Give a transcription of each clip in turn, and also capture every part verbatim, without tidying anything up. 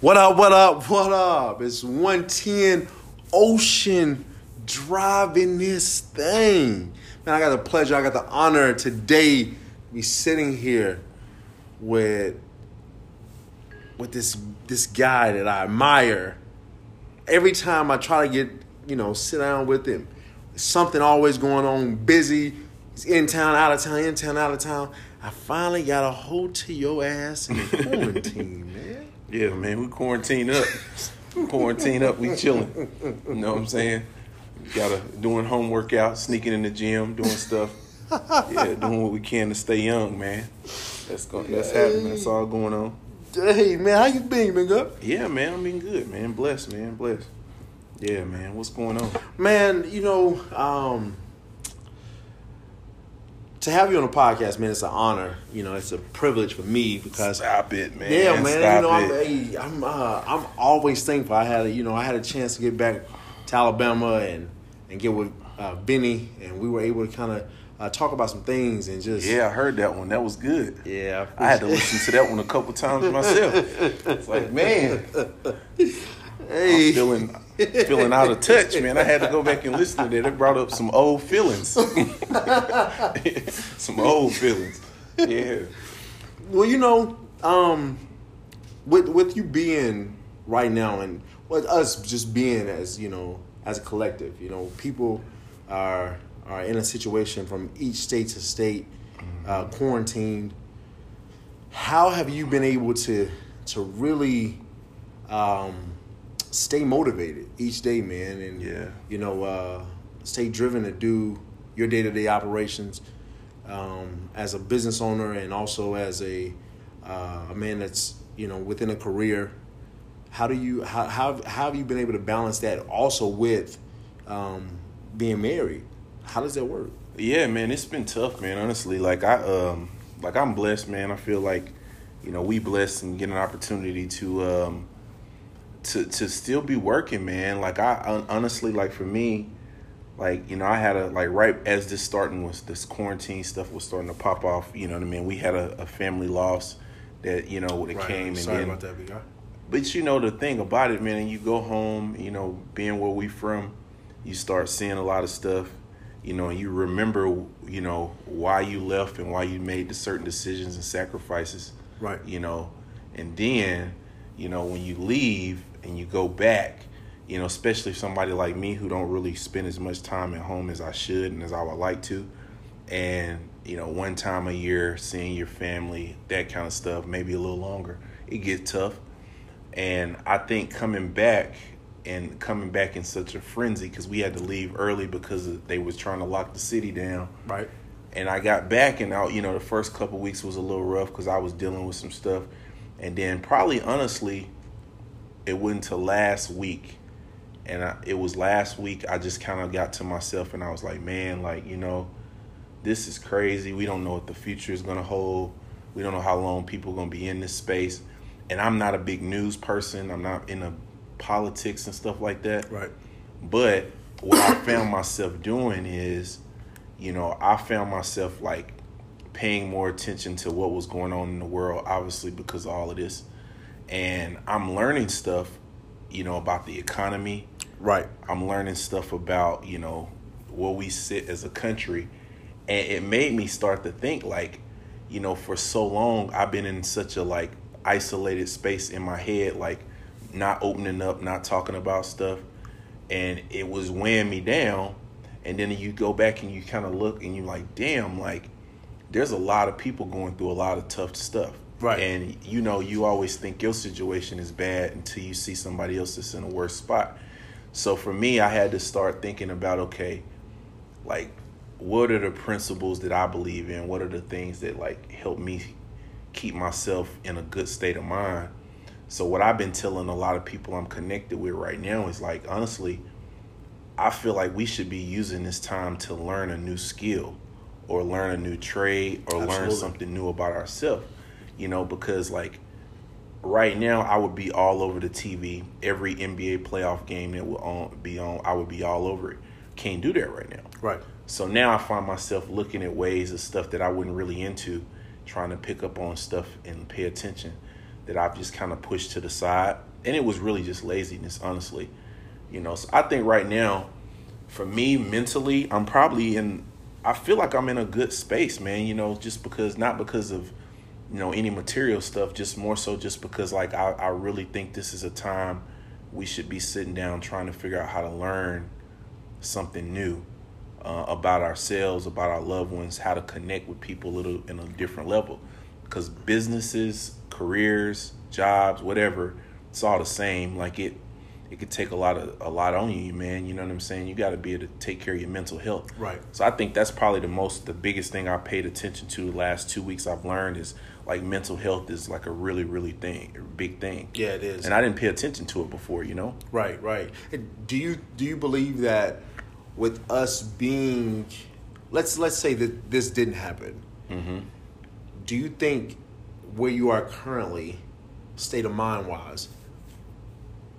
What up, what up, what up? It's one ten Ocean Drive in this thing. Man, I got the pleasure, I got the honor today to be sitting here with, with this, this guy that I admire. Every time I try to get, you know, sit down with him, something always going on, busy. He's in town, out of town, in town, out of town. I finally got a hold to your ass in quarantine, man. Yeah, man, we quarantined up. Quarantine up, we chilling. You know what I'm saying? Got a doing home workout, sneaking in the gym, doing stuff. Yeah, doing what we can to stay young, man. That's go, that's hey. happening. That's all going on. Hey, man, how you been, big up? Yeah, man, I'm been good, man. Blessed, man, blessed. Yeah, man, what's going on? Man, you know, um, to have you on the podcast, man, it's an honor. You know, it's a privilege for me because stop it, man. Yeah, man. Stop you know, I'm I'm, uh, I'm always thankful. I had a, you know, I had a chance to get back to Alabama and and get with uh, Benny, and we were able to kind of uh, talk about some things and just yeah, I heard that one. That was good. Yeah, I, I had to listen to that one a couple times myself. It's like, man, hey, I'm feeling feeling out of touch, man. I had to go back and listen to that. It brought up some old feelings. Some old feelings. Yeah. Well, you know, um, with with you being right now and with us just being as, you know, as a collective, you know, people are are in a situation from each state to state, uh, quarantined. How have you been able to to really um stay motivated each day, man, and yeah. you know, uh, stay driven to do your day-to-day operations um, as a business owner and also as a uh, a man that's, you know, within a career. How do you how how, how have you been able to balance that also with um, being married? How does that work? Yeah, man, it's been tough, man. Honestly, like I um like I'm blessed, man. I feel like, you know, we blessed and get an opportunity to. Um, To, to still be working, man. Like, I honestly, like, for me, like, you know, I had a, like, right as this starting was, this quarantine stuff was starting to pop off, you know what I mean? We had a, a family loss that, you know, that right. came. Sorry and then, about that, big guy. But, you know, the thing about it, man, and you go home, you know, being where we from, you start seeing a lot of stuff, you know, and you remember, you know, why you left and why you made the certain decisions and sacrifices. Right. You know, and then, you know, when you leave, and you go back, you know, especially somebody like me who don't really spend as much time at home as I should and as I would like to. And, you know, one time a year, seeing your family, that kind of stuff, maybe a little longer, it gets tough. And I think coming back and coming back in such a frenzy because we had to leave early because they was trying to lock the city down. Right. And I got back and, I, you know, the first couple of weeks was a little rough because I was dealing with some stuff. And then probably honestly, it wasn't till last week, and I, it was last week I just kind of got to myself, and I was like, man, like, you know, this is crazy. We don't know what the future is going to hold. We don't know how long people are going to be in this space, and I'm not a big news person. I'm not into politics and stuff like that. Right. But what I found myself doing is, you know, I found myself, like, paying more attention to what was going on in the world, obviously, because of all of this. And I'm learning stuff, you know, about the economy. Right. I'm learning stuff about, you know, where we sit as a country. And it made me start to think, like, you know, for so long, I've been in such a, like, isolated space in my head, like, not opening up, not talking about stuff. And it was weighing me down. And then you go back and you kind of look and you're like, damn, like, there's a lot of people going through a lot of tough stuff. Right. And, you know, you always think your situation is bad until you see somebody else that's in a worse spot. So for me, I had to start thinking about, okay, like, what are the principles that I believe in? What are the things that, like, help me keep myself in a good state of mind? So what I've been telling a lot of people I'm connected with right now is, like, honestly, I feel like we should be using this time to learn a new skill or learn a new trade or Absolutely. Learn something new about ourselves. You know, because, like, right now I would be all over the T V. Every N B A playoff game that would on, be on, I would be all over it. Can't do that right now. Right. So now I find myself looking at ways of stuff that I wasn't really into, trying to pick up on stuff and pay attention that I've just kind of pushed to the side. and it was really just laziness, honestly. You know, so I think right now, for me mentally, I'm probably in, I feel like I'm in a good space, man, you know, just because, not because of, you know, any material stuff, just more so just because, like, I, I really think this is a time we should be sitting down trying to figure out how to learn something new uh, about ourselves, about our loved ones, how to connect with people a little in a different level. Because businesses, careers, jobs, whatever, it's all the same. Like, it it could take a lot of a lot on you, man. You know what I'm saying? You got to be able to take care of your mental health. Right. So I think that's probably the most, the biggest thing I paid attention to the last two weeks I've learned is, like, mental health is, like, a really, really thing, a big thing. Yeah, it is. And I didn't pay attention to it before, you know? Right, right. Do you do you believe that with us being, let's let's say that this didn't happen. Mm-hmm. Do you think where you are currently, state of mind-wise,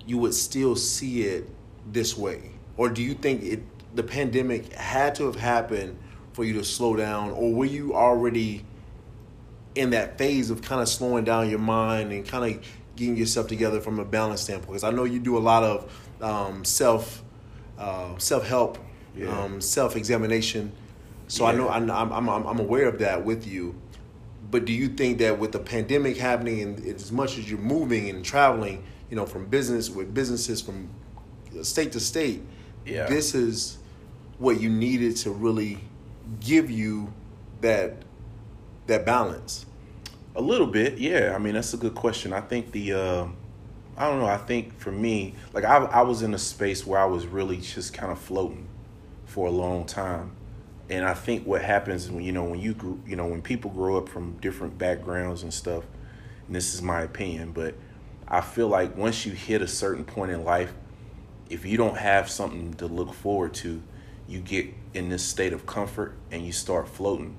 you would still see it this way? Or do you think it the pandemic had to have happened for you to slow down? Or were you already in that phase of kind of slowing down your mind and kind of getting yourself together from a balance standpoint? Because I know you do a lot of um, self, uh, self-help, yeah. um, self-examination. So yeah. I know I'm, I'm, I'm aware of that with you. But do you think that with the pandemic happening and as much as you're moving and traveling, you know, from business with businesses from state to state, yeah. this is what you needed to really give you that that balance? A little bit, yeah. I mean, that's a good question. I think the, uh, I don't know, I think for me, like I, I was in a space where I was really just kind of floating for a long time. And I think what happens when, you know, when you, grew, you know, when people grow up from different backgrounds and stuff, and this is my opinion, but I feel like once you hit a certain point in life, if you don't have something to look forward to, you get in this state of comfort and you start floating.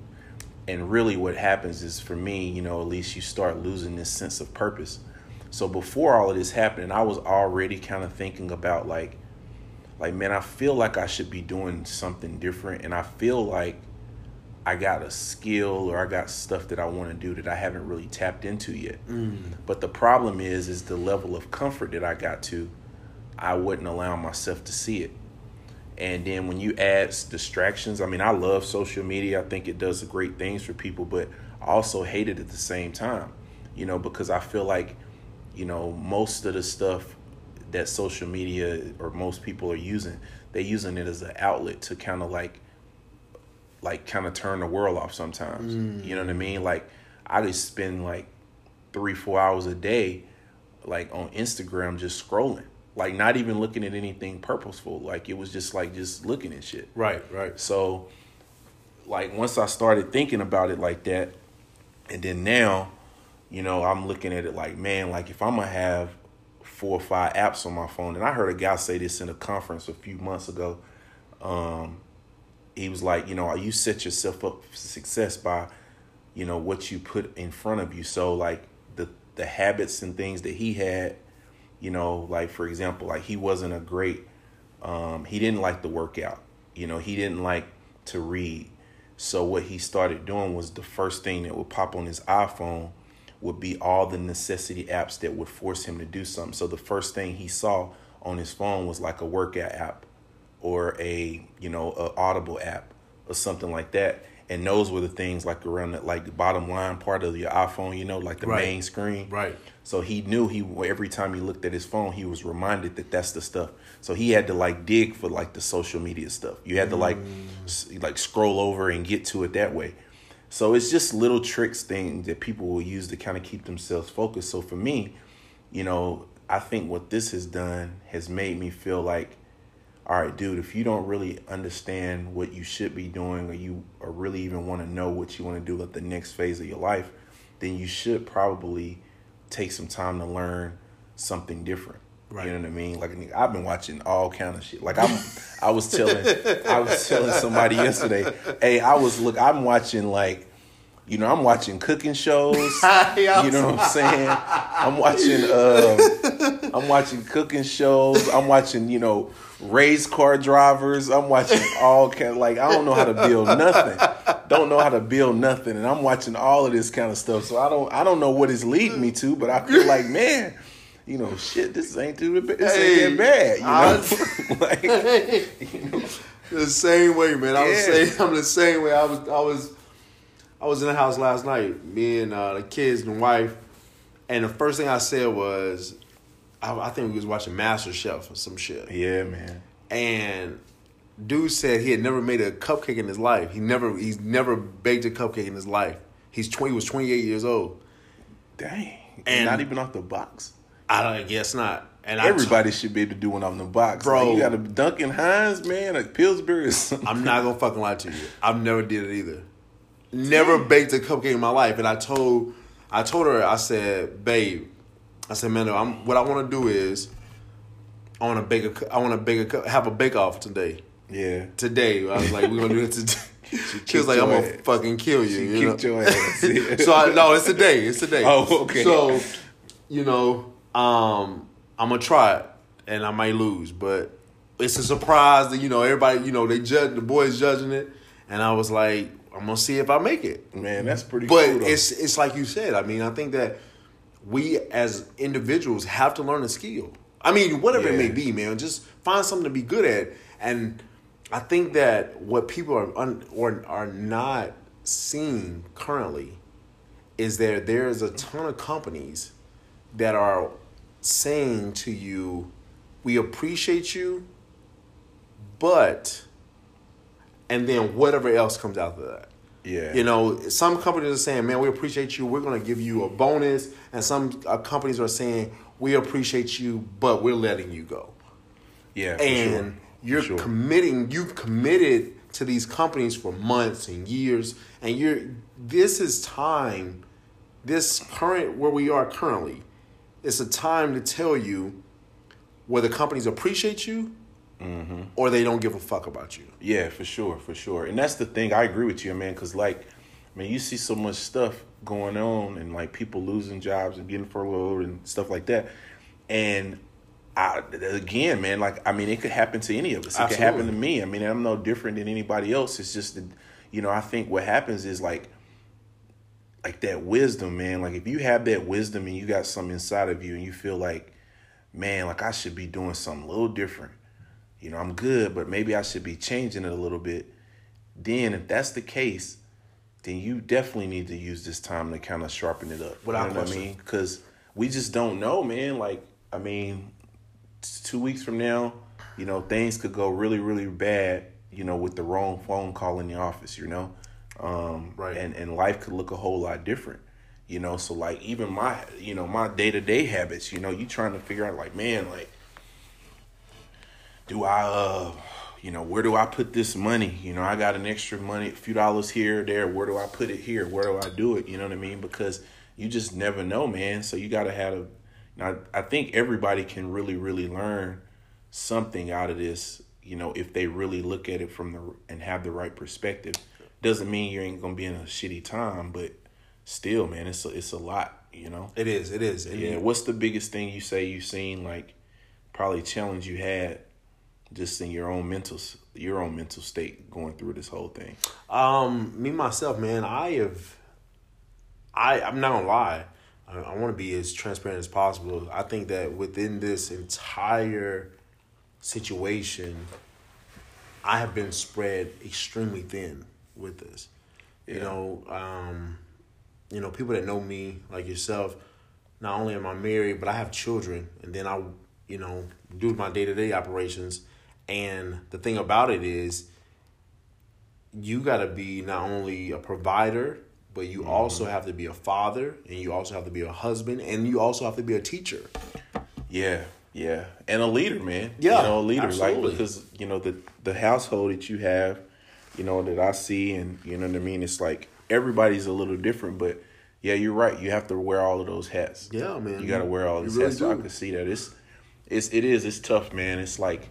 And really what happens is, for me, you know, at least you start losing this sense of purpose. So before all of this happened, I was already kind of thinking about like, Like, man, I feel like I should be doing something different. And I feel like I got a skill or I got stuff that I want to do that I haven't really tapped into yet. Mm. But the problem is, is the level of comfort that I got to, I wouldn't allow myself to see it. And then when you add distractions, I mean, I love social media. I think it does great things for people, but I also hate it at the same time, you know, because I feel like, you know, most of the stuff that social media or most people are using, they're using it as an outlet to kind of like, like kind of turn the world off sometimes. Mm. You know what I mean? Like, I just spend like three, four hours a day, like on Instagram, just scrolling, like not even looking at anything purposeful. Like it was just like, just looking at shit. Right. Right. So like, once I started thinking about it like that, and then now, you know, I'm looking at it like, man, like if I'm gonna have four or five apps on my phone. And I heard a guy say this in a conference a few months ago. Um, he was like, you know, you set yourself up for success by, you know, what you put in front of you. So like the, the habits and things that he had, you know, like, for example, like he wasn't a great, um, he didn't like to work out, you know, he didn't like to read. So what he started doing was the first thing that would pop on his iPhone would be all the necessity apps that would force him to do something. So the first thing he saw on his phone was like a workout app or a, you know, a Audible app or something like that. And those were the things like around the, like the bottom line part of your iPhone, you know, like the right. main screen. Right. So he knew he every time he looked at his phone, he was reminded that that's the stuff. So he had to like dig for like the social media stuff. You had to like mm. s- like scroll over and get to it that way. So it's just little tricks things that people will use to kind of keep themselves focused. So for me, you know, I think what this has done has made me feel like, all right, dude, if you don't really understand what you should be doing or you or really even want to know what you want to do at the next phase of your life, then you should probably take some time to learn something different. Right. You know what I mean? Like, I've been watching all kind of shit. Like I'm, I was telling, I was telling somebody yesterday. Hey, I was look. I'm watching like, you know, I'm watching cooking shows. You know what I'm saying? I'm watching, uh, I'm watching cooking shows. I'm watching, you know, race car drivers. I'm watching all kind of, like I don't know how to build nothing. Don't know how to build nothing, and I'm watching all of this kind of stuff. So I don't, I don't know what it's leading me to, but I feel like, man. you know, shit, this ain't too bad. This hey, ain't that bad. You know? I, like, you know, the same way, man. I yeah. was saying, I'm the same way. I was, I was, I was in the house last night. Me and uh, the kids and the wife. And the first thing I said was, I, I think we was watching Master Chef or some shit. Yeah, man. And dude said he had never made a cupcake in his life. He never, he's never baked a cupcake in his life. He's twenty. He was twenty-eight years old. Dang. And not even off the box. I don't, I guess not. And everybody I t- should be able to do one off the box, bro. Like, you got a Duncan Hines, man, a Pillsbury or something. I'm not gonna fucking lie to you. I've never did it either. Never baked a cupcake in my life. And I told, I told her, I said, babe, I said, man, I'm, what I want to do is, I want to bake a, I want to bake a, have a bake off today. Yeah, today. I was like, we're gonna do it today. She, she was like, I'm gonna ass. fucking kill you. She you kicked know? your ass. Yeah. So I, no, it's today. It's today. Oh, okay. So, you know. Um, I'm gonna try it, and I might lose, but it's a surprise that, you know, everybody, you know, they judge, the boys judging it, and I was like, I'm gonna see if I make it. Man, that's pretty cool. But it's it's like you said. I mean, I think that we as individuals have to learn a skill. I mean, whatever yeah. it may be, man, just find something to be good at. And I think that what people are un, or are not seeing currently is that there is a ton of companies that are saying to you, we appreciate you, but, and then whatever else comes out of that. Yeah. You know, some companies are saying, man, we appreciate you, we're going to give you a bonus. And some uh, companies are saying, we appreciate you, but we're letting you go. Yeah. And sure. you're sure. committing, you've committed to these companies for months and years. And you're, this is time, this current, where we are currently, it's a time to tell you whether companies appreciate you mm-hmm. or they don't give a fuck about you. Yeah, for sure, for sure. And that's the thing. I agree with you, man, because, like, I mean, you see so much stuff going on and, like, people losing jobs and getting furloughed and stuff like that. And, I, again, man, like, I mean, it could happen to any of us. It Absolutely. could happen to me. I mean, I'm no different than anybody else. It's just that, you know, I think what happens is, like, like that wisdom, man. Like if you have that wisdom and you got something inside of you and you feel like, man, like I should be doing something a little different. You know, I'm good, but maybe I should be changing it a little bit. Then if that's the case, then you definitely need to use this time to kind of sharpen it up. You know what I mean? Because we just don't know, man. Like, I mean, two weeks from now, you know, things could go really, really bad, you know, with the wrong phone call in the office, you know? Um, right. And, and life could look a whole lot different, you know? So like even my, you know, my day-to-day habits, you know, you trying to figure out like, man, like, do I, uh, you know, where do I put this money? You know, I got an extra money, a few dollars here or there. Where do I put it here? Where do I do it? You know what I mean? Because you just never know, man. So you got to have a, you know, I, I think everybody can really, really learn something out of this, you know, if they really look at it from the, and have the right perspective. Doesn't mean you ain't gonna be in a shitty time, but still, man, it's a, it's a lot, you know. It is, it is. It yeah. Is. What's the biggest thing you say you've seen, like, probably challenge you had, just in your own mental, your own mental state going through this whole thing? Um, me myself, man, I have. I I'm not gonna lie. I, I want to be as transparent as possible. I think that within this entire situation, I have been spread extremely thin. With this, yeah. you know, um, you know, people that know me like yourself. Not only am I married, but I have children, and then I, you know, do my day to day operations. And the thing about it is, you gotta be not only a provider, but you mm-hmm. also have to be a father, and you also have to be a husband, and you also have to be a teacher. Yeah, yeah, and a leader, man. Yeah, you know, a leader, absolutely. Like because you know the the household that you have. You know, that I see and, you know what I mean? It's like everybody's a little different, but, yeah, you're right. You have to wear all of those hats. Yeah, man. You got to wear all these really hats. Do. So I can see that. It's, it's, it is. It's tough, man. It's like,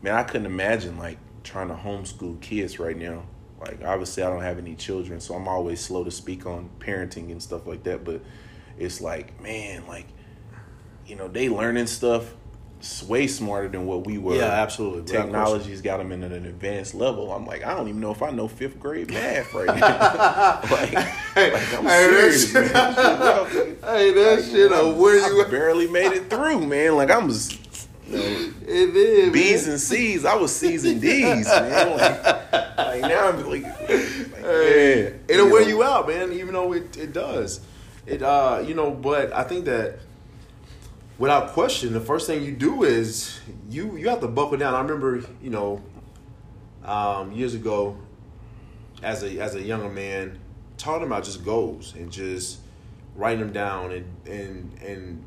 man, I couldn't imagine, like, trying to homeschool kids right now. Like, obviously, I don't have any children, so I'm always slow to speak on parenting and stuff like that. But it's like, man, like, you know, they learning stuff. way smarter than what we were. Yeah, absolutely. Technology's got them in an advanced level. I'm like, I don't even know if I know fifth grade math right now. like, like, I'm hey, serious, that man. Hey, that like, shit, I, where you I barely made it through, man. Like, I was you know, then, B's man. and C's. I was C's and D's, man. Like, like now I'm like, like hey, man, it'll you wear know. you out, man, even though it, it does. It, uh, you know, but I think that without question, the first thing you do is you you have to buckle down. I remember, you know, um, years ago, as a as a younger man, talking about just goals and just writing them down and and and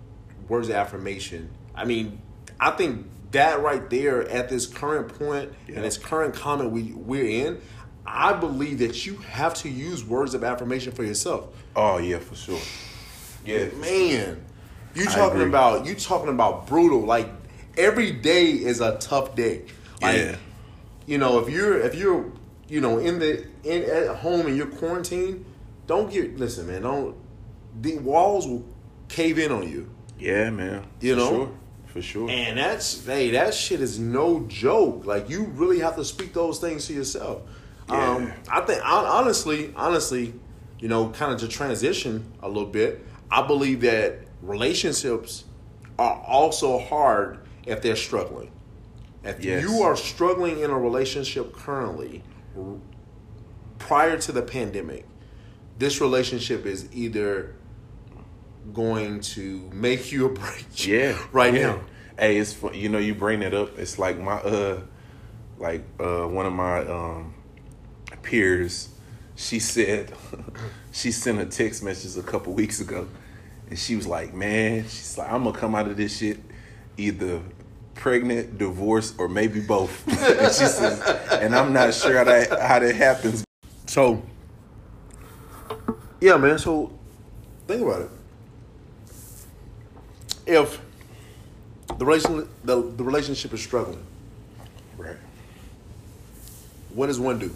words of affirmation. I mean, I think that right there at this current point yeah. and this current climate we we're in, I believe that you have to use words of affirmation for yourself. Oh yeah, for sure. Yeah, man. You talking about you talking about brutal. Like every day is a tough day. Like, yeah. You know, if you're if you're you know in the in at home and you're quarantined, don't get listen, man. Don't the walls will cave in on you. Yeah, man. You know, for sure. For sure. And that's hey, that shit is no joke. Like you really have to speak those things to yourself. Yeah. Um, I think honestly, honestly, you know, kind of to transition a little bit. I believe that relationships are also hard if they're struggling. If yes. you are struggling in a relationship currently, prior to the pandemic, this relationship is either going to make you or break you. Yeah, right yeah. now. Hey, it's fun. You know, you bring that up. It's like my uh, like uh, one of my um peers. She said she sent a text message a couple weeks ago. And she was like, man, she's like, I'm going to come out of this shit either pregnant, divorced, or maybe both. And she says, and I'm not sure how that, how that happens. So, yeah, man. So, think about it. If the relation, the, the relationship is struggling, right? What does one do?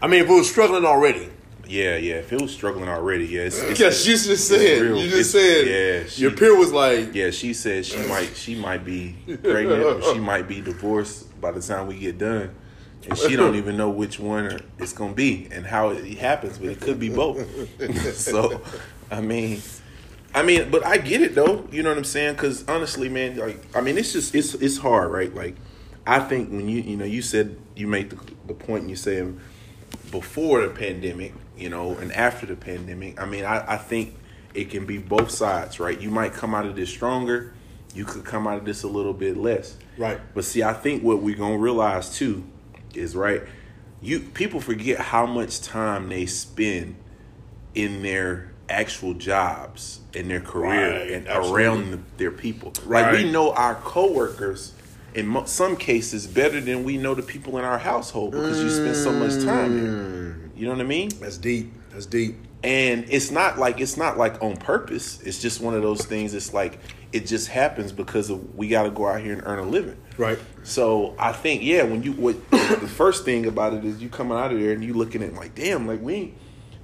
I mean, if it was struggling already. Yeah, yeah. If it was struggling already, yeah. It's, it's, yeah, she just said. You just it's, said. Yeah, she, your peer was like. Yeah, she said she might. She might be pregnant. Or she might be divorced by the time we get done, and she don't even know which one it's gonna be and how it happens. But it could be both. So, I mean, I mean, but I get it though. You know what I'm saying? Because honestly, man, like, I mean, it's just it's it's hard, right? Like, I think when you you know you said you made the the point and you said before the pandemic. You know, and after the pandemic, I mean, I, I think it can be both sides, right? You might come out of this stronger. You could come out of this a little bit less. Right. But see, I think what we're going to realize, too, is, right, you people forget how much time they spend in their actual jobs, in their career, right. and Absolutely. around the, their people. Right. Like, we know our coworkers, in some cases, better than we know the people in our household because mm. you spend so much time there. You know what I mean? That's deep. That's deep. And it's not like it's not like on purpose. It's just one of those things. It's like it just happens because of, we got to go out here and earn a living. Right. So I think yeah, when you what the first thing about it is you coming out of there and you looking at it like damn, like we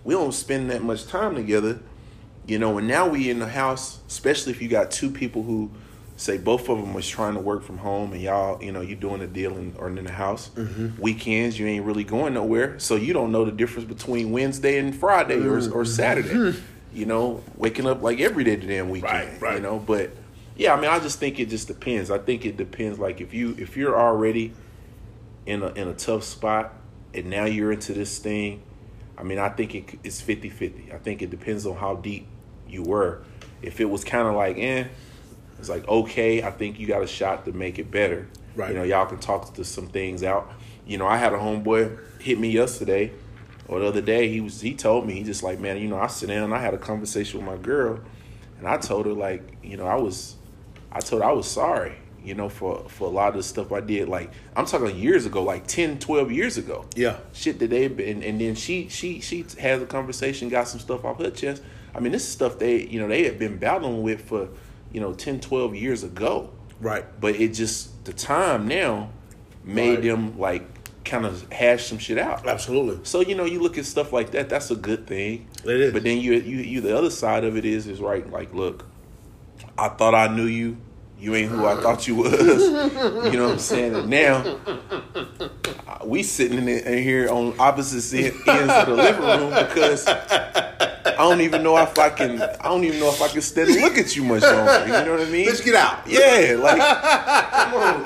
we don't spend that much time together, you know. And now we in the house, especially if you got two people who say both of them was trying to work from home and y'all, you know, you doing a deal in, or in the house. Mm-hmm. Weekends, you ain't really going nowhere. So you don't know the difference between Wednesday and Friday mm-hmm. or, or Saturday. Mm-hmm. You know, waking up like every day the damn weekend. Right, right. You know, but yeah, I mean, I just think it just depends. I think it depends. Like if you if you're already in a in a tough spot and now you're into this thing, I mean, I think it, it's fifty-fifty. I think it depends on how deep you were. If it was kind of like, eh, it's like, okay, I think you got a shot to make it better. Right. You know, y'all can talk to some things out. You know, I had a homeboy hit me yesterday or the other day. He was he told me, he just like, man, you know, I sit down and I had a conversation with my girl and I told her like, you know, I was I told her I was sorry, you know, for, for a lot of the stuff I did. Like, I'm talking years ago, like ten, twelve years ago. Yeah. Shit that they and, and then she she she had a conversation, got some stuff off her chest. I mean, this is stuff they, you know, they had been battling with for you know, ten, twelve years ago. Right. But it just, the time now made right. them, like, kind of hash some shit out. Absolutely. So, you know, you look at stuff like that, that's a good thing. It is. But then you, you, you the other side of it is, is right, like, look, I thought I knew you. You ain't who I thought you was. You know what I'm saying? And now, we sitting in, the, in here on opposite ends of the living room because I don't even know if I can, I don't even know if I can steady look at you much longer. You know what I mean? Let's get out. Yeah. Like, come on.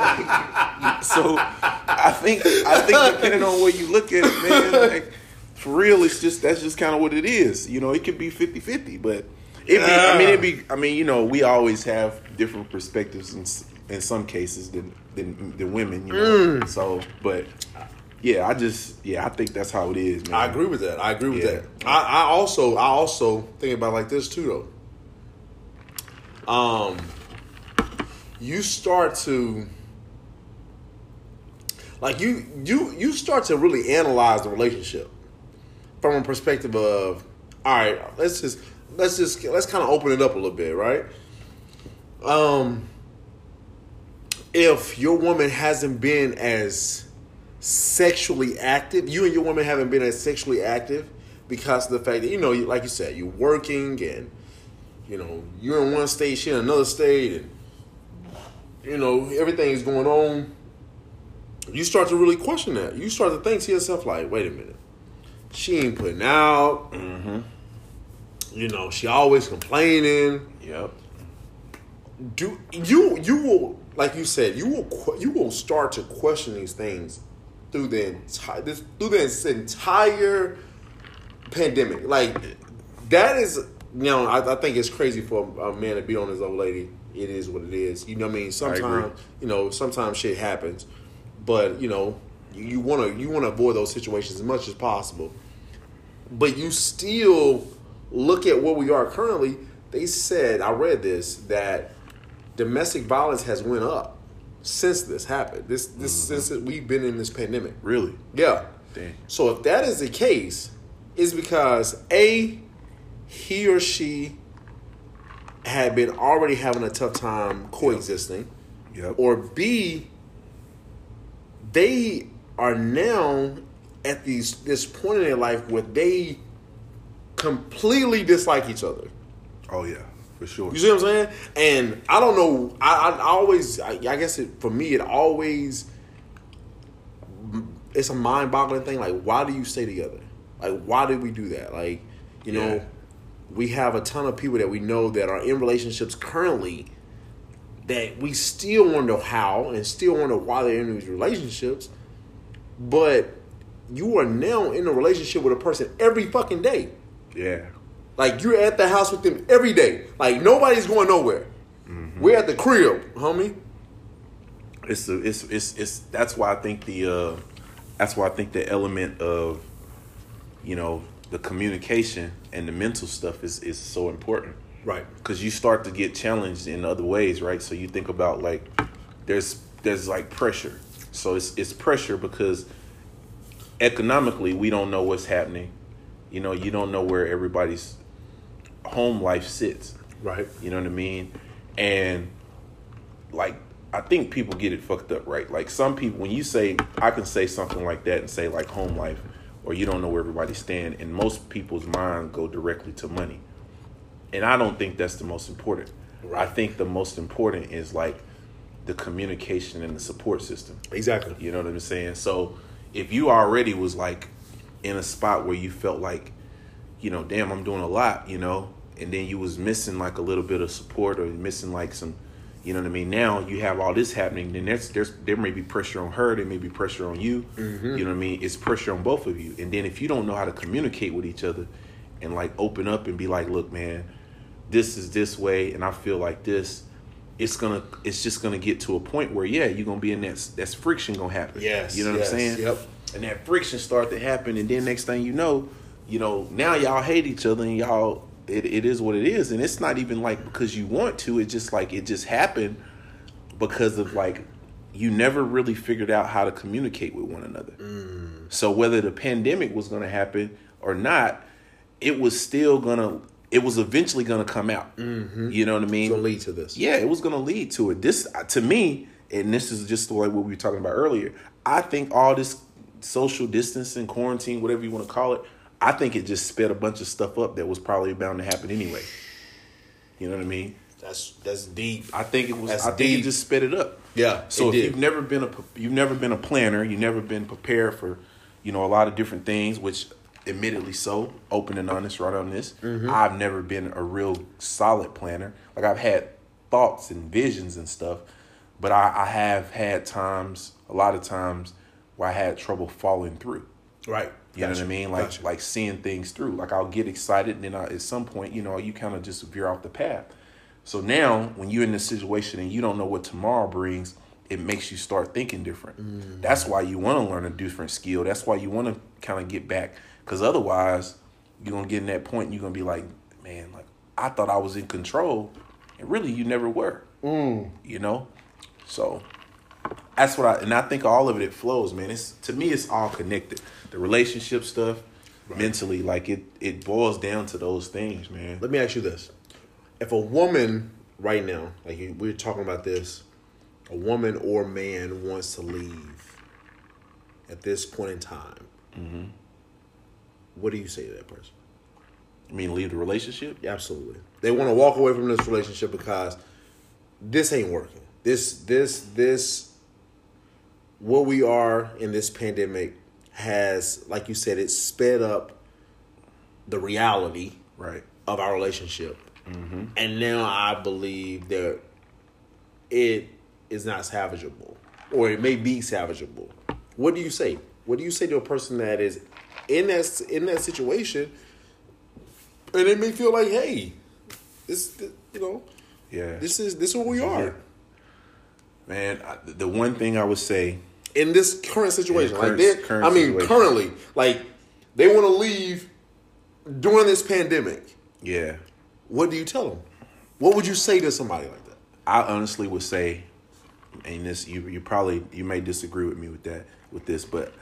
Like, so I think, I think depending on where you look at it, man, like, for real, it's just, that's just kind of what it is. You know, it could be fifty-fifty, but it'd be, I mean, it'd be, I mean, you know, we always have different perspectives in in some cases than than, than women, you know. Mm. So, but yeah, I just yeah, I think that's how it is, man. I agree with that. I agree with yeah. that. I, I also I also think about it like this too, though. Um, you start to like you you you start to really analyze the relationship from a perspective of, all right, let's just let's just let's kind of open it up a little bit, right? Um, if your woman hasn't been as sexually active, you and your woman haven't been as sexually active because of the fact that, you know, like you said, you're working and, you know, you're in one state, she in another state, and, you know, everything is going on. You start to really question that. You start to think to yourself, like, wait a minute, she ain't putting out. Mm-hmm. You know, she always complaining. Yep. Do you you will, like you said, you will you will start to question these things through the entire this through this entire pandemic. Like, that is, you know, I, I think it's crazy for a man to be on his old lady. It is what it is. You know what I mean? Sometimes, you know, sometimes shit happens, but you know, you want to you want to avoid those situations as much as possible. But you still look at where we are currently. They said, I read this, that domestic violence has went up since this happened. This this mm-hmm. since we've been in this pandemic. Really? Yeah. Dang. So if that is the case, it's because A, he or she had been already having a tough time coexisting. Yep. Yep. Or B, they are now at these this point in their life where they completely dislike each other. Oh yeah, for sure. You see what I'm saying? And I don't know. I, I always, I, I guess it, for me, it always, it's a mind-boggling thing. Like, why do you stay together? Like, why did we do that? Like, you yeah. know, we have a ton of people that we know that are in relationships currently that we still wonder how and still wonder why they're in these relationships. But you are now in a relationship with a person every fucking day. Yeah. Like, you're at the house with them every day. Like, nobody's going nowhere. Mm-hmm. We're at the crib, homie. It's a, it's it's it's that's why I think the uh, that's why I think the element of, you know, the communication and the mental stuff is, is so important. Right. Because you start to get challenged in other ways, right? So you think about, like, there's there's like pressure. So it's it's pressure because economically we don't know what's happening. You know, you don't know where everybody's home life sits, right? You know what I mean? And, like, I think people get it fucked up, right? Like, some people, when you say, I can say something like that and say, like, home life, or you don't know where everybody's staying, and most people's mind go directly to money. And I don't think that's the most important. Right. I think the most important is, like, the communication and the support system. Exactly. You know what I'm saying? So if you already was, like, in a spot where you felt like, you know, damn, I'm doing a lot, you know, and then you was missing, like, a little bit of support or missing, like, some, you know what I mean? Now you have all this happening, then there's, there's there may be pressure on her, there may be pressure on you, mm-hmm. you know what I mean? It's pressure on both of you. And then if you don't know how to communicate with each other and, like, open up and be like, look, man, this is this way and I feel like this, it's gonna, it's just gonna get to a point where, yeah, you're gonna be in that, that's friction gonna happen. Yes, you know what yes, I'm saying? Yep. And that friction start to happen, and then next thing you know, you know, now y'all hate each other, and y'all, it, it is what it is, and it's not even, like, because you want to, it's just, like, it just happened because of, like, you never really figured out how to communicate with one another. Mm. So whether the pandemic was going to happen or not, it was still going to, it was eventually going to come out. Mm-hmm. You know what I mean? It's going to lead to this. Yeah, it was going to lead to it. This, to me, and this is just the way what we were talking about earlier, I think all this social distancing, quarantine, whatever you want to call it, I think it just sped a bunch of stuff up that was probably bound to happen anyway. You know what I mean? That's that's deep. I think it was. That's I think deep. It just sped it up. Yeah. So if did. you've never been a you've never been a planner, you've never been prepared for, you know, a lot of different things, which, admittedly, so open and honest, right on this. Mm-hmm. I've never been a real solid planner. Like, I've had thoughts and visions and stuff, but I, I have had times, a lot of times, where I had trouble following through. Right. You gotcha. know what I mean? Like gotcha. like seeing things through. Like, I'll get excited, and then I, at some point, you know, you kind of just veer off the path. So now, when you're in this situation and you don't know what tomorrow brings, it makes you start thinking different. Mm. That's why you want to learn a different skill. That's why you want to kind of get back. Because otherwise, you're going to get in that point and you're going to be like, man, like, I thought I was in control. And really, you never were. Mm. You know? So that's what I, and I think all of it, it flows, man. It's, to me, it's all connected. The relationship stuff, right. mentally, like it, it boils down to those things, man. Let me ask you this. If a woman right now, like we were talking about this, a woman or man wants to leave at this point in time, mm-hmm. what do you say to that person? You mean leave the relationship? Yeah, absolutely. They want to walk away from this relationship because this ain't working. This, this, this, where we are in this pandemic has, like you said, it sped up the reality right. of our relationship. Mm-hmm. And now I believe that it is not salvageable, or it may be salvageable. What do you say? What do you say to a person that is in that in that situation, and it may feel like, hey, this, you know, yeah, this is this is where we are, man. I, the one thing I would say in this current situation, current, like that, I mean, situation. currently, like they want to leave during this pandemic, yeah. What do you tell them? What would you say to somebody like that? I honestly would say, and this you you probably you may disagree with me with that with this, but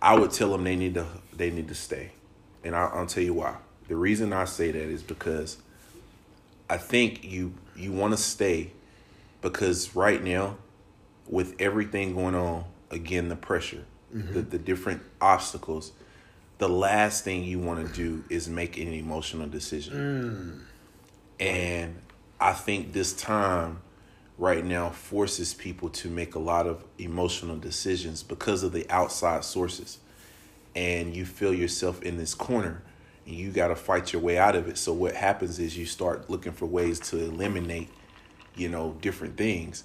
I would tell them they need to they need to stay, and I, I'll tell you why. The reason I say that is because I think you you want to stay because right now, with everything going on, again the pressure, mm-hmm. the the different obstacles, the last thing you want to do is make an emotional decision. Mm. And I think this time right now forces people to make a lot of emotional decisions because of the outside sources. And you feel yourself in this corner and you got to fight your way out of it. So what happens is you start looking for ways to eliminate, you know, different things.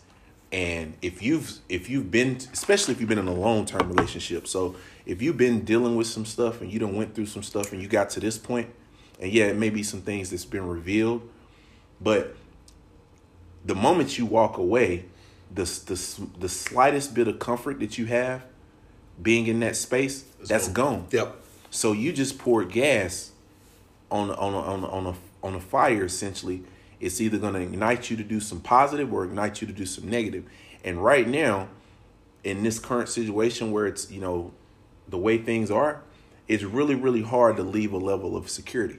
And if you've if you've been, especially if you've been in a long-term relationship, so if you've been dealing with some stuff and you done went through some stuff and you got to this point, and yeah, it may be some things that's been revealed, but the moment you walk away, the the, the slightest bit of comfort that you have being in that space, that's gone. Yep. So you just poured gas on on on on a on a fire, essentially. It's either going to ignite you to do some positive or ignite you to do some negative. And right now, in this current situation where it's, you know, the way things are, it's really, really hard to leave a level of security.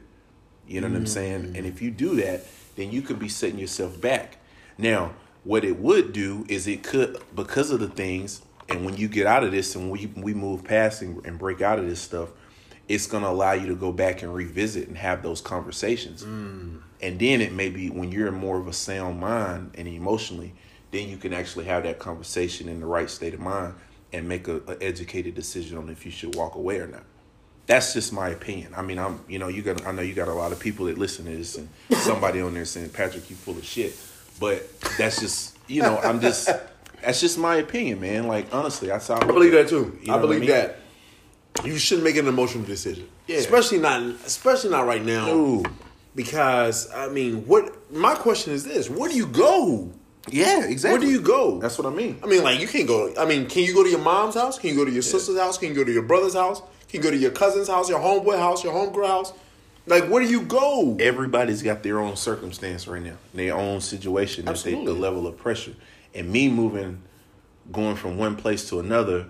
You know mm-hmm. what I'm saying? And if you do that, then you could be setting yourself back. Now, what it would do is it could, because of the things, and when you get out of this and we, we move past and, and break out of this stuff, it's going to allow you to go back and revisit and have those conversations. Mm. And then it may be when you're more of a sound mind and emotionally, then you can actually have that conversation in the right state of mind and make a, a educated decision on if you should walk away or not. That's just my opinion. I mean, I'm, you know, you got, I know you got a lot of people that listen to this and somebody on there saying, Patrick, you full of shit. But that's just, you know, I'm just, that's just my opinion, man. Like, honestly, that's how I, I believe that too. You know I believe I mean? that. You shouldn't make an emotional decision, yeah. especially not, especially not right now. Ooh. Because I mean, what my question is this: where do you go? Yeah, exactly. Where do you go? That's what I mean. I mean, like you can't go. I mean, can you go to your mom's house? Can you go to your yeah. sister's house? Can you go to your brother's house? Can you go to your cousin's house? Your homeboy house? Your homegirl house? Like, where do you go? Everybody's got their own circumstance right now, their own situation, Absolutely. They, the level of pressure, and me moving, going from one place to another.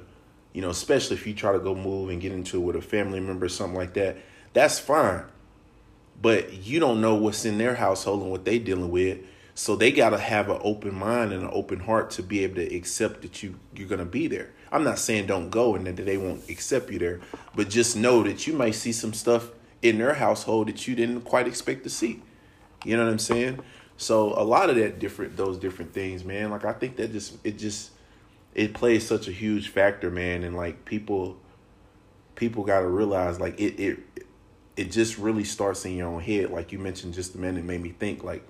You know, especially if you try to go move and get into it with a family member or something like that, that's fine. But you don't know what's in their household and what they dealing with. So they got to have an open mind and an open heart to be able to accept that you, you're going to be there. I'm not saying don't go and that they won't accept you there. But just know that you might see some stuff in their household that you didn't quite expect to see. You know what I'm saying? So a lot of that different, those different things, man, like I think that just, it just, it plays such a huge factor, man. And like people, people got to realize like it, it, it just really starts in your own head. Like you mentioned just a minute, it made me think like,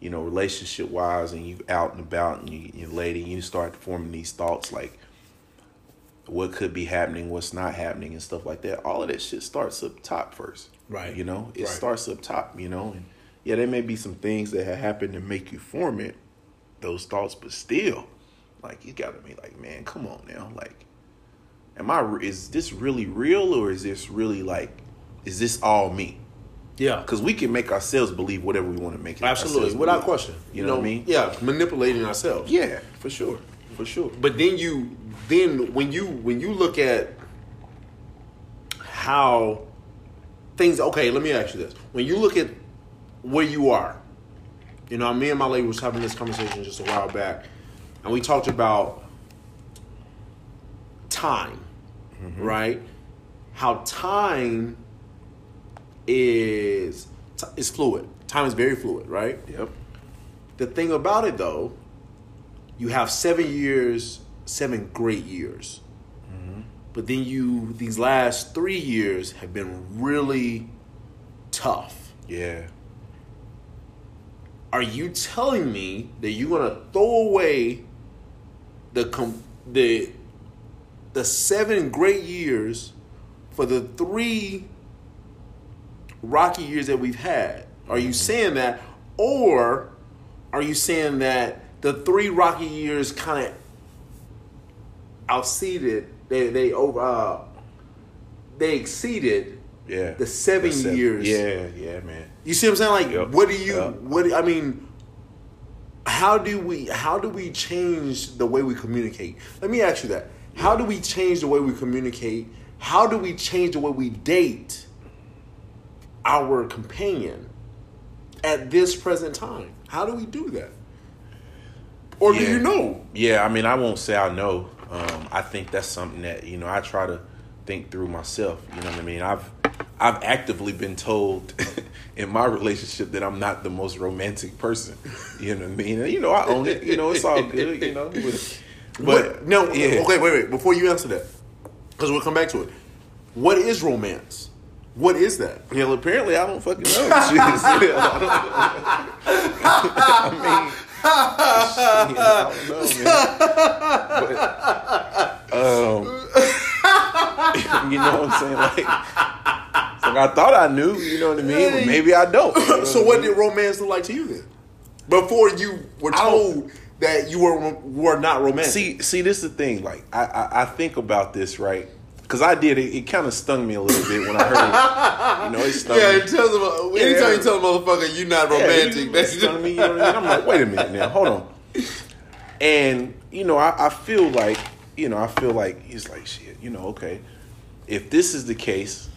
you know, relationship wise, and you out and about and you, you're lady, and you start forming these thoughts like what could be happening, what's not happening and stuff like that. All of that shit starts up top first. Right. You know, it right. starts up top, you know, and yeah, there may be some things that have happened to make you form it, those thoughts, but still like you gotta be like, man, come on now. Like, am I, is this really real or is this really like, is this all me? Yeah, because we can make ourselves believe whatever we want to make it. Absolutely, without question. You, you know, know what I mean? Yeah, manipulating ourselves. Yeah, for sure, for sure. But then you, then when you when you look at how things. Okay, let me ask you this: when you look at where you are, you know, me and my lady was having this conversation just a while back, and we talked about time, mm-hmm. right? How time. Is it's fluid. Time is very fluid, right? Yep. The thing about it, though, you have seven years, seven great years, mm-hmm. but then you these last three years have been really tough. Yeah. Are you telling me that you're gonna throw away the com- the the seven great years for the three? Rocky years that we've had. Are you saying that, or are you saying that the three rocky years kind of outseeded? They they over uh, they exceeded. Yeah. The seven, the seven years. Yeah, yeah, man. You see what I'm saying? Like, yep. what do you? Yep. What I mean? How do we? How do we change the way we communicate? Let me ask you that. Yeah. How do we change the way we communicate? How do we change the way we date our companion at this present time? How do we do that? Or yeah. do you know? Yeah, I mean, I won't say I know. Um, I think that's something that, you know, I try to think through myself. You know what I mean? I've I've actively been told in my relationship that I'm not the most romantic person. You know what I mean? You know, I own it. You know, it's all good, you know. But, but no, yeah. okay, wait, wait. Before you answer that, because we'll come back to it. What is romance? What is that? Yeah, well, apparently I don't fucking know. I, don't know. I mean, shit, I don't know, man. But, um, you know what I'm saying? Like, like, I thought I knew, you know what I mean? But maybe I don't. You know so what, what did romance look like to you then? Before you were told that you were were not romantic. See, see, this is the thing. Like, I, I, I think about this, right? Because I did it, it kind of stung me a little bit when I heard it. You know, it stung yeah, me. It tells them, yeah, anytime you tell a motherfucker you're not romantic, yeah, you, that's stung me. You know what I mean? I'm like, wait a minute now, hold on. And you know, I, I feel like, you know, I feel like he's like, shit. You know, okay, if this is the case,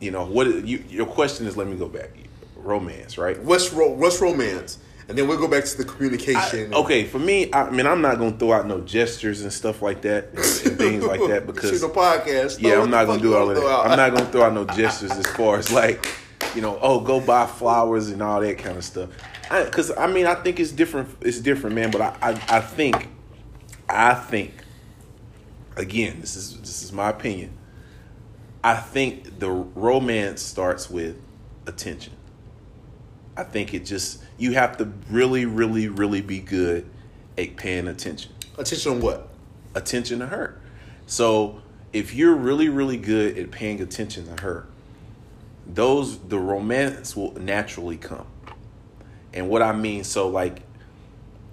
you know, what is, you, your question is? Let me go back. Romance, right? What's ro- what's romance? And then we'll go back to the communication. I, okay, for me, I mean, I'm not going to throw out no gestures and stuff like that and, and things like that because it's a podcast. Yeah, I'm not going to do all of that. I'm not going to throw out no gestures as far as like, you know, oh, go buy flowers and all that kind of stuff. Because I, I mean, I think it's different. It's different, man. But I, I, I think, I think, again, this is this is my opinion. I think the romance starts with attention. I think it just, you have to really, really, really be good at paying attention. Attention to what? Attention to her. So if you're really, really good at paying attention to her, those, the romance will naturally come. And what I mean, so like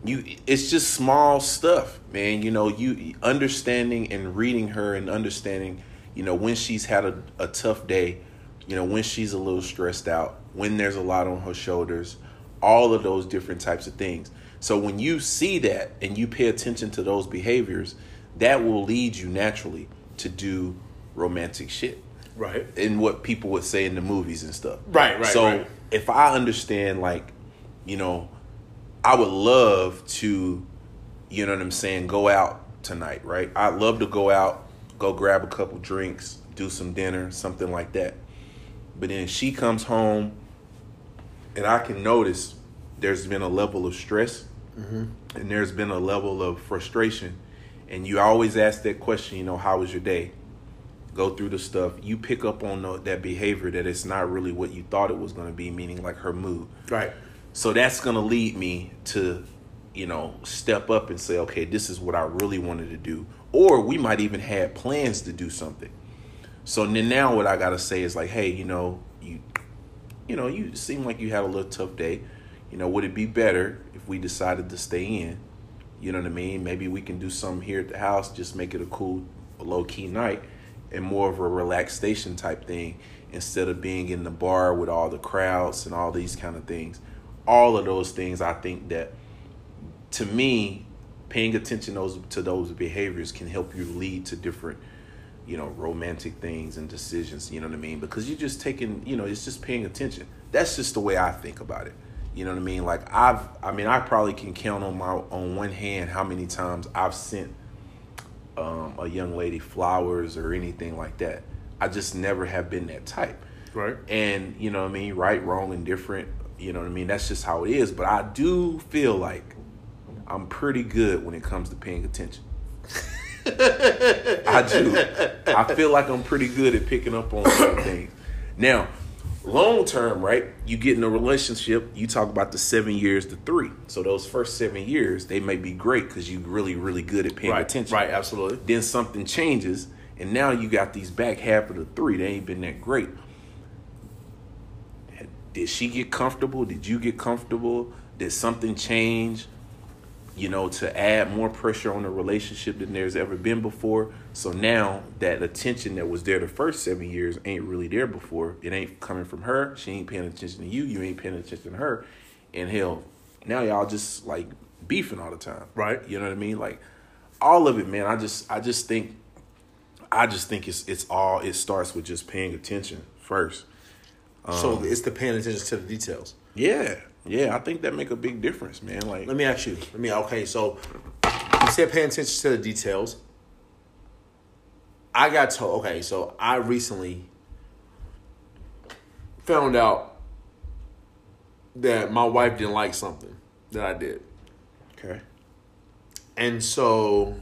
you, it's just small stuff, man. You know, you understanding and reading her and understanding, you know, when she's had a, a tough day, you know, when she's a little stressed out, when there's a lot on her shoulders, all of those different types of things. So when you see that and you pay attention to those behaviors, that will lead you naturally to do romantic shit. Right. And what people would say in the movies and stuff. Right, right, so right. If I understand, like, you know, I would love to, you know what I'm saying, go out tonight, right? I'd love to go out, go grab a couple drinks, do some dinner, something like that. But then she comes home and I can notice there's been a level of stress, mm-hmm. and there's been a level of frustration. And you always ask that question, you know, how was your day? Go through the stuff. You pick up on the, that behavior that it's not really what you thought it was going to be, meaning like her mood. Right. So that's going to lead me to, you know, step up and say, okay, this is what I really wanted to do. Or we might even have plans to do something. So then now what I got to say is like, hey, you know, you, you know, you seem like you had a little tough day. You know, would it be better if we decided to stay in? You know what I mean? Maybe we can do something here at the house, just make it a cool, low-key night and more of a relaxation type thing instead of being in the bar with all the crowds and all these kind of things. All of those things, I think that, to me, paying attention those to those behaviors can help you lead to different, you know, romantic things and decisions, you know what I mean? Because you're just taking, you know, it's just paying attention. That's just the way I think about it. You know what I mean? Like I've, I mean, I probably can count on my on one hand how many times I've sent um, a young lady flowers or anything like that. I just never have been that type. Right. And you know what I mean? Right, wrong, indifferent. You know what I mean? That's just how it is. But I do feel like I'm pretty good when it comes to paying attention. I do. I feel like I'm pretty good at picking up on certain things. Now, long term, right? You get in a relationship, you talk about the seven years to three. So those first seven years, they may be great because you're really, really good at paying right, attention. Right, absolutely. Then something changes, and now you got these back half of the three. They ain't been that great. Did she get comfortable? Did you get comfortable? Did something change, you know, to add more pressure on the relationship than there's ever been before? So now that attention that was there the first seven years ain't really there before. It ain't coming from her. She ain't paying attention to you. You ain't paying attention to her. And hell, now y'all just like beefing all the time. Right. You know what I mean? Like all of it, man. I just, I just think, I just think it's, it's all, it starts with just paying attention first. Um, so it's the paying attention to the details. Yeah. Yeah, I think that make a big difference, man. Like, let me ask you. Let me. Okay, so you said paying attention to the details. I got told. Okay, so I recently found out that my wife didn't like something that I did. Okay. And so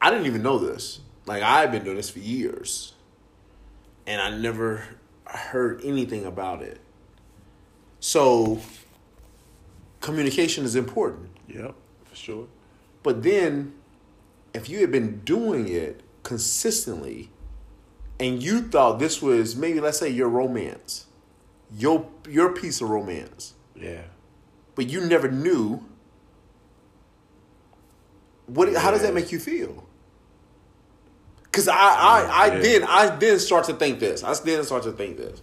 I didn't even know this. Like I've been doing this for years, and I never heard anything about it. So, communication is important. Yeah, for sure. But then, if you had been doing it consistently, and you thought this was maybe, let's say, your romance, your your piece of romance. Yeah. But you never knew. What? Yeah. How does that make you feel? Because I, I, I yeah. then I then start to think this. I then start to think this.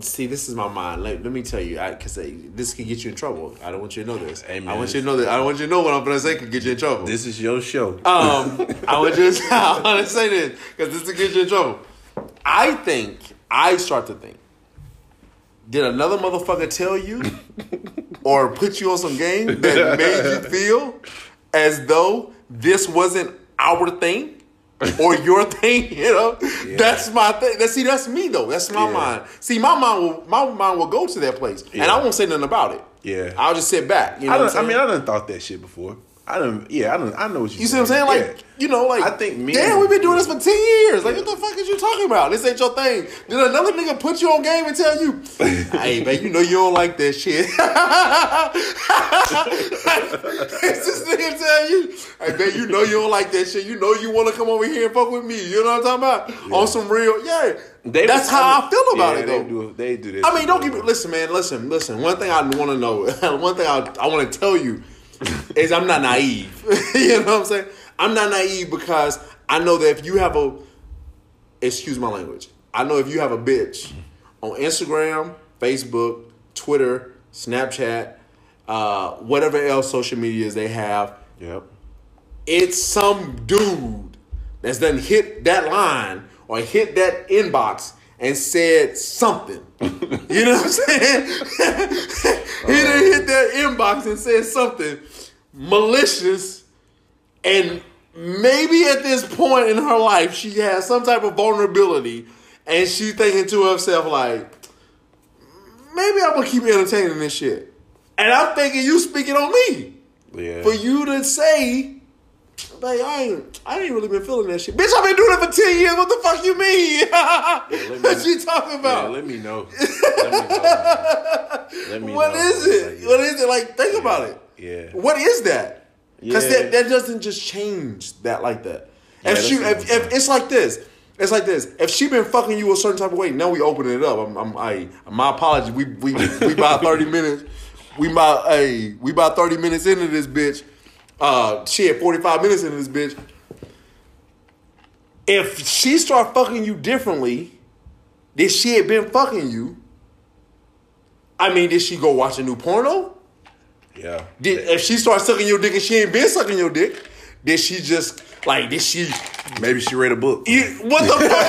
See, this is my mind. Let, let me tell you, because this could get you in trouble. I don't want you to know this. Hey, man, I want you to know that. I want you to know what I'm going to say could get you in trouble. This is your show. Um, I want you to I want to say this because this could get you in trouble. I think I start to think. Did another motherfucker tell you or put you on some game that made you feel as though this wasn't our thing? Or your thing, you know. Yeah. That's my thing. That's, see, that's me though. That's my yeah. mind. See, my mind will my mind will go to that place, yeah. and I won't say nothing about it. Yeah, I'll just sit back. You know, I, what I'm I mean, I done thought that shit before. I done, yeah, I done, I know what you. You see what I'm saying? Like, yeah. you know, like I think, me damn, and, we've been doing yeah. this for ten years. Like, yeah. what the fuck is you talking about? This ain't your thing. Did another nigga put you on game and tell you, hey, man, you know you don't like that shit? This nigga tell you, hey, man, you know you don't like that shit. You know you want to come over here and fuck with me. You know what I'm talking about? Yeah. On some real, yeah. They That's how I, mean, I feel about yeah, it, though. They do, they do this. I mean, don't give me. Listen, man. Listen, listen. One thing I want to know. One thing I I want to tell you. Is I'm not naive. You know what I'm saying? I'm not naive because I know that if you have a, excuse my language, I know if you have a bitch on Instagram, Facebook, Twitter, Snapchat, uh, whatever else social medias they have, yep. it's some dude that's done hit that line or hit that inbox and said something. You know what I'm saying? He done hit that inbox and said something malicious. And maybe at this point in her life, she has some type of vulnerability. And she thinking to herself like, maybe I'm gonna keep entertaining this shit. And I'm thinking you speaking on me. Yeah. For you to say, babe, I ain't, I ain't really been feeling that shit. Bitch, I've been doing it for ten years. What the fuck you mean? Yeah, what you talking about? Yeah, let me know. Let me know. Let me what know. Is it? Like, yeah. What is it? Like, think yeah. about it. Yeah. What is that? Because yeah. that, that doesn't just change that like that. Yeah, if she, if, if it's like this. It's like this. If she been fucking you a certain type of way, now we opening it up. I'm, I'm, I, my apology. We, we, we buy thirty minutes. We buy, hey, we buy thirty minutes into this bitch. Uh, she had forty-five minutes into this bitch. If she start fucking you differently than she had been fucking you, I mean, did she go watch a new porno? Yeah. Did, if she start sucking your dick and she ain't been sucking your dick, did she just like did she? Maybe she read a book. It, what the fuck?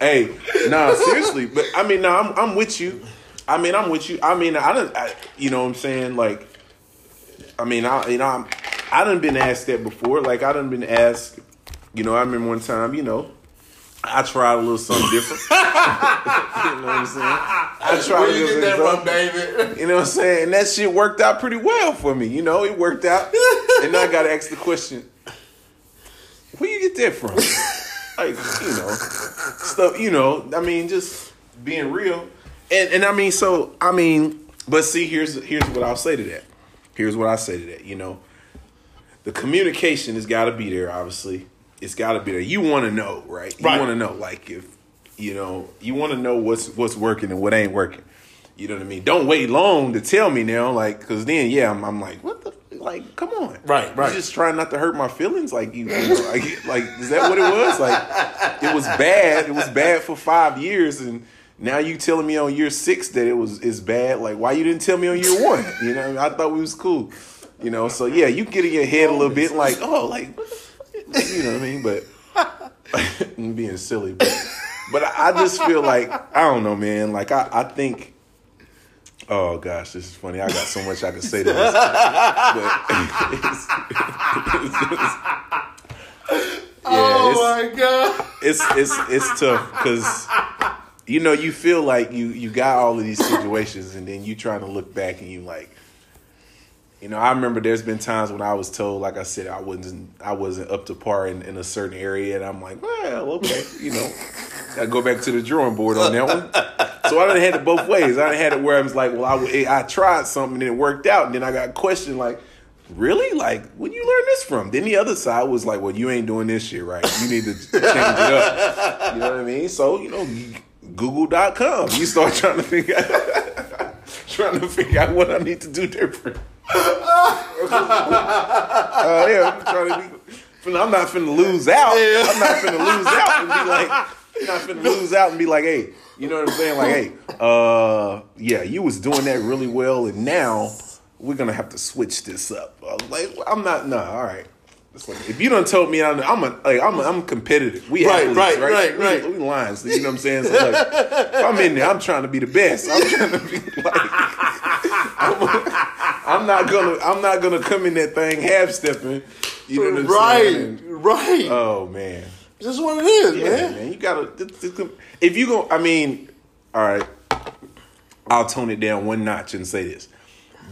Hey, nah, seriously, but I mean, nah, I'm I'm with you. I mean, I'm with you. I mean, I don't, you know what I'm saying? Like, I mean, I, you know, I'm, I done been asked that before. Like, I done been asked, you know, I remember one time, you know, I tried a little something different. You know what I'm saying? I tried Where you get that from, baby? You know what I'm saying? And that shit worked out pretty well for me. You know, it worked out. And now I got to ask the question, where you get that from? Like, you know, stuff, you know, I mean, just being real. And and I mean, so, I mean, but see, here's here's what I'll say to that. Here's what I say to that, you know. The communication has got to be there, obviously. It's got to be there. You want to know, right? You right. want to know, like, if, you know, you want to know what's what's working and what ain't working. You know what I mean? Don't wait long to tell me now, like, because then, yeah, I'm, I'm like, what the, like, come on. Right, right. You just trying not to hurt my feelings? Like, you know, like, like, is that what it was? Like, it was bad. It was bad for five years, and now you telling me on year six that it was is bad. Like, why you didn't tell me on year one? You know, I thought we was cool. You know, so yeah, you get in your head a little bit, like, oh, like, you know what I mean? But I'm being silly, but, but I just feel like I don't know, man. Like I, I think. Oh gosh, this is funny. I got so much I could say to this, but it's, it's, it's, yeah, oh my god, it's it's it's tough because. You know, you feel like you, you got all of these situations and then you trying to look back and you like, you know, I remember there's been times when I was told, like I said, I wasn't I wasn't up to par in, in a certain area. And I'm like, well, okay, you know, I go back to the drawing board on that one. So I done had it both ways. I done had it where I was like, well, I, I tried something and it worked out. And then I got questioned like, really? Like, where you learn this from? Then the other side was like, well, you ain't doing this shit right. You need to change it up. You know what I mean? So, you know, you, Google dot com. You start trying to figure out, trying to figure out what I need to do different. uh, yeah, I'm trying to be. I'm not finna lose out. Yeah. I'm not finna lose out and be like, I'm not finna lose out and be like, hey, you know what I'm saying? Like, hey, uh, yeah, you was doing that really well, and now we're gonna have to switch this up. I was like, I'm not. Nah, all right. If you done told me, I'm I'm a, like, I'm, a, I'm competitive. We right, athletes, right, right, right. We, we lions. You know what I'm saying? So like, if I'm in there, I'm trying to be the best. I'm trying to be like, I'm, I'm not gonna, I'm not gonna come in that thing half stepping. You know what I'm right, saying? Right, right. Oh man, this is what it is, yeah, man. man. You gotta. It's, it's, if you go, I mean, all right, I'll tone it down one notch and say this: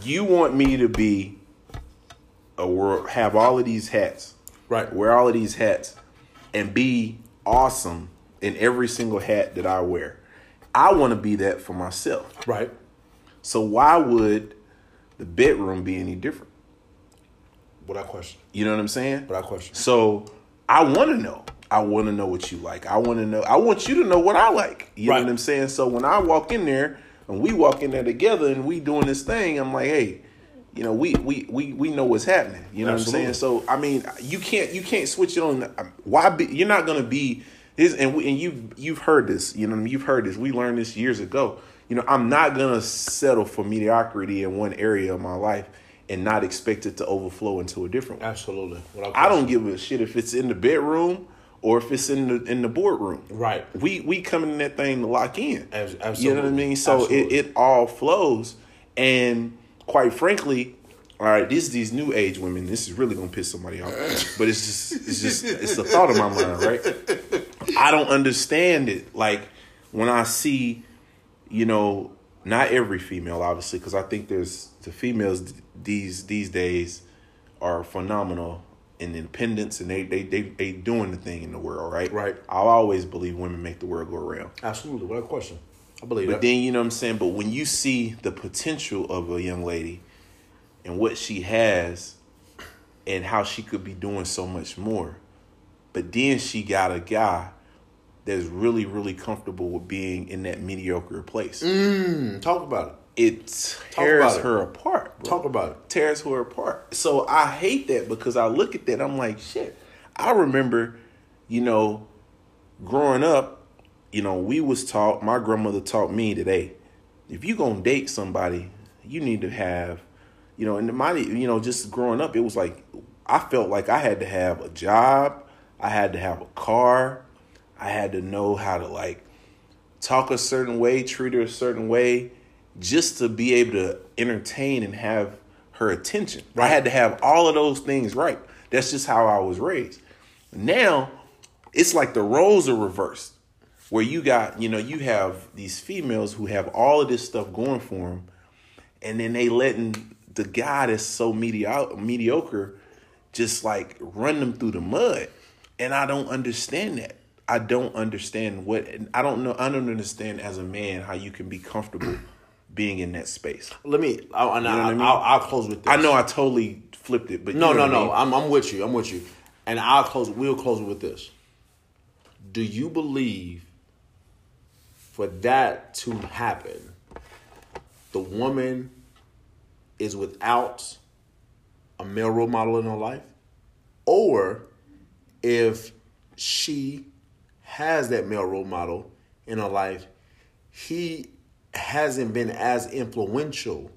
you want me to be. A world, have all of these hats, right? Wear all of these hats and be awesome in every single hat that I wear. I want to be that for myself, right? So why would the bedroom be any different? What I question. You know what I'm saying? What I question. So I want to know. I want to know what you like. I want to know. I want you to know what I like. You right. know what I'm saying? So when I walk in there and we walk in there together and we doing this thing, I'm like, hey. You know, we, we, we, we know what's happening. You know Absolutely. What I'm saying? So, I mean, you can't you can't switch it on. Why be, you're not going to be this. And we, and you you've heard this. You know, you've heard this. We learned this years ago. You know, I'm not going to settle for mediocrity in one area of my life and not expect it to overflow into a different one. Absolutely. Well, I don't give a shit if it's in the bedroom or if it's in the in the boardroom. Right. We we come in that thing to lock in. Absolutely. You know what I mean? So it, it all flows. And quite frankly, all right, this these new age women. This is really gonna piss somebody off, but it's just, it's just, it's the thought of my mind, right? I don't understand it. Like, when I see, you know, not every female, obviously, because I think there's the females these these days are phenomenal in independence, and they they they they doing the thing in the world, right? Right. I always believe women make the world go round. Absolutely, without question. I believe but that. But then, you know what I'm saying? But when you see the potential of a young lady and what she has and how she could be doing so much more, but then she got a guy that's really, really comfortable with being in that mediocre place. Mm, talk about it. It tears her apart, bro. Talk about it. Tears her apart. So I hate that, because I look at that, I'm like, shit. I remember, you know, growing up, you know, we was taught, my grandmother taught me today, if you gonna date somebody, you need to have, you know, and my, you know, just growing up, it was like, I felt like I had to have a job, I had to have a car, I had to know how to, like, talk a certain way, treat her a certain way, just to be able to entertain and have her attention. Right. I had to have all of those things right. That's just how I was raised. Now, it's like the roles are reversed. Where you got, you know, you have these females who have all of this stuff going for them, and then they letting the guy that's so medio- mediocre just, like, run them through the mud. And I don't understand that. I don't understand what, I don't know, I don't understand as a man how you can be comfortable being in that space. Let me, I'll, you know I'll, I mean? I'll, I'll close with this. I know I totally flipped it, but no, you know no, no, I mean? I'm, I'm with you, I'm with you. And I'll close, we'll close with this. Do you believe, for that to happen, the woman is without a male role model in her life? Or if she has that male role model in her life, he hasn't been as influential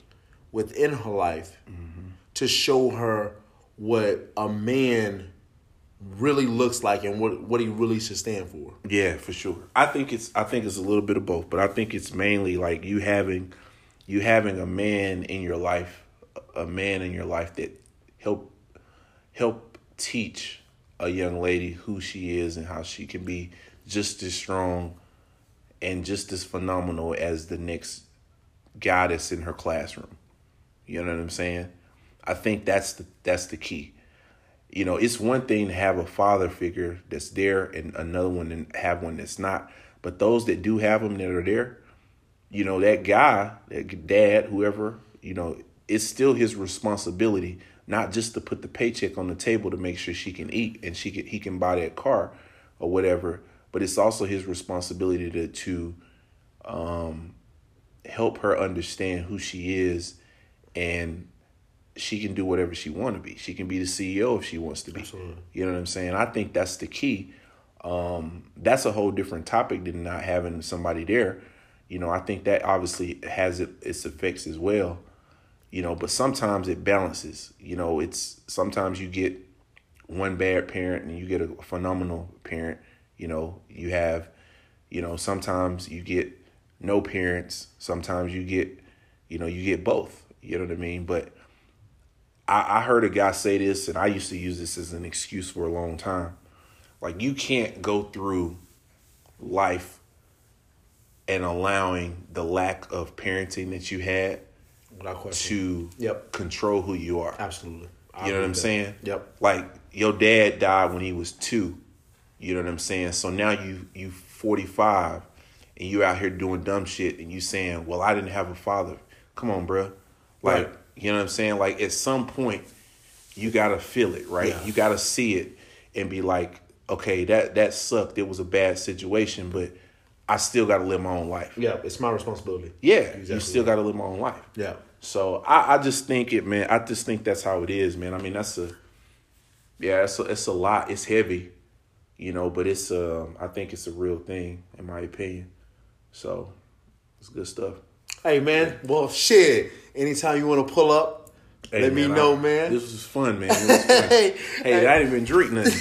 within her life mm-hmm. to show her what a man really looks like and what, what he really should stand for. Yeah, for sure. I think it's I think it's a little bit of both, but I think it's mainly like you having you having a man in your life, a man in your life that help help teach a young lady who she is and how she can be just as strong and just as phenomenal as the next guy that's in her classroom. You know what I'm saying? I think that's the that's the key. You know, it's one thing to have a father figure that's there and another one and have one that's not. But those that do have them that are there, you know, that guy, that dad, whoever, you know, it's still his responsibility, not just to put the paycheck on the table to make sure she can eat and she can, he can buy that car or whatever. But it's also his responsibility to, to um, help her understand who she is, and she can do whatever she want to be. She can be the C E O if she wants to be. Absolutely. You know what I'm saying? I think that's the key. Um, that's a whole different topic than not having somebody there. You know, I think that obviously has it, its effects as well. You know, but sometimes it balances. You know, it's sometimes you get one bad parent and you get a phenomenal parent. You know, you have, you know, sometimes you get no parents. Sometimes you get, you know, you get both. You know what I mean? But I heard a guy say this, and I used to use this as an excuse for a long time. Like, you can't go through life and allowing the lack of parenting that you had to yep. control who you are. Absolutely. I you know what I'm that. saying? Yep. Like, your dad died when he was two. You know what I'm saying? So now you you forty-five, and you out here doing dumb shit, and you saying, well, I didn't have a father. Come on, bro. Like. Right. You know what I'm saying? Like, at some point, you got to feel it, right? Yeah. You got to see it and be like, okay, that, that sucked. It was a bad situation, but I still got to live my own life. Yeah, it's my responsibility. Yeah, exactly. You still got to live my own life. Yeah. So I, I just think it, man, I just think that's how it is, man. I mean, that's a, yeah, it's a, it's a lot. It's heavy, you know, but it's, um, I think it's a real thing, in my opinion. So it's good stuff. Hey, man. Well, shit. Anytime you want to pull up, hey, let man, me know, I, man. This was fun, man. It was fun. hey, hey, I didn't even drink nothing.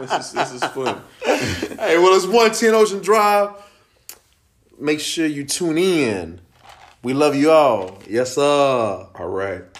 this, is, this is fun. Hey, well, it's one ten Ocean Drive. Make sure you tune in. We love you all. Yes, sir. All right.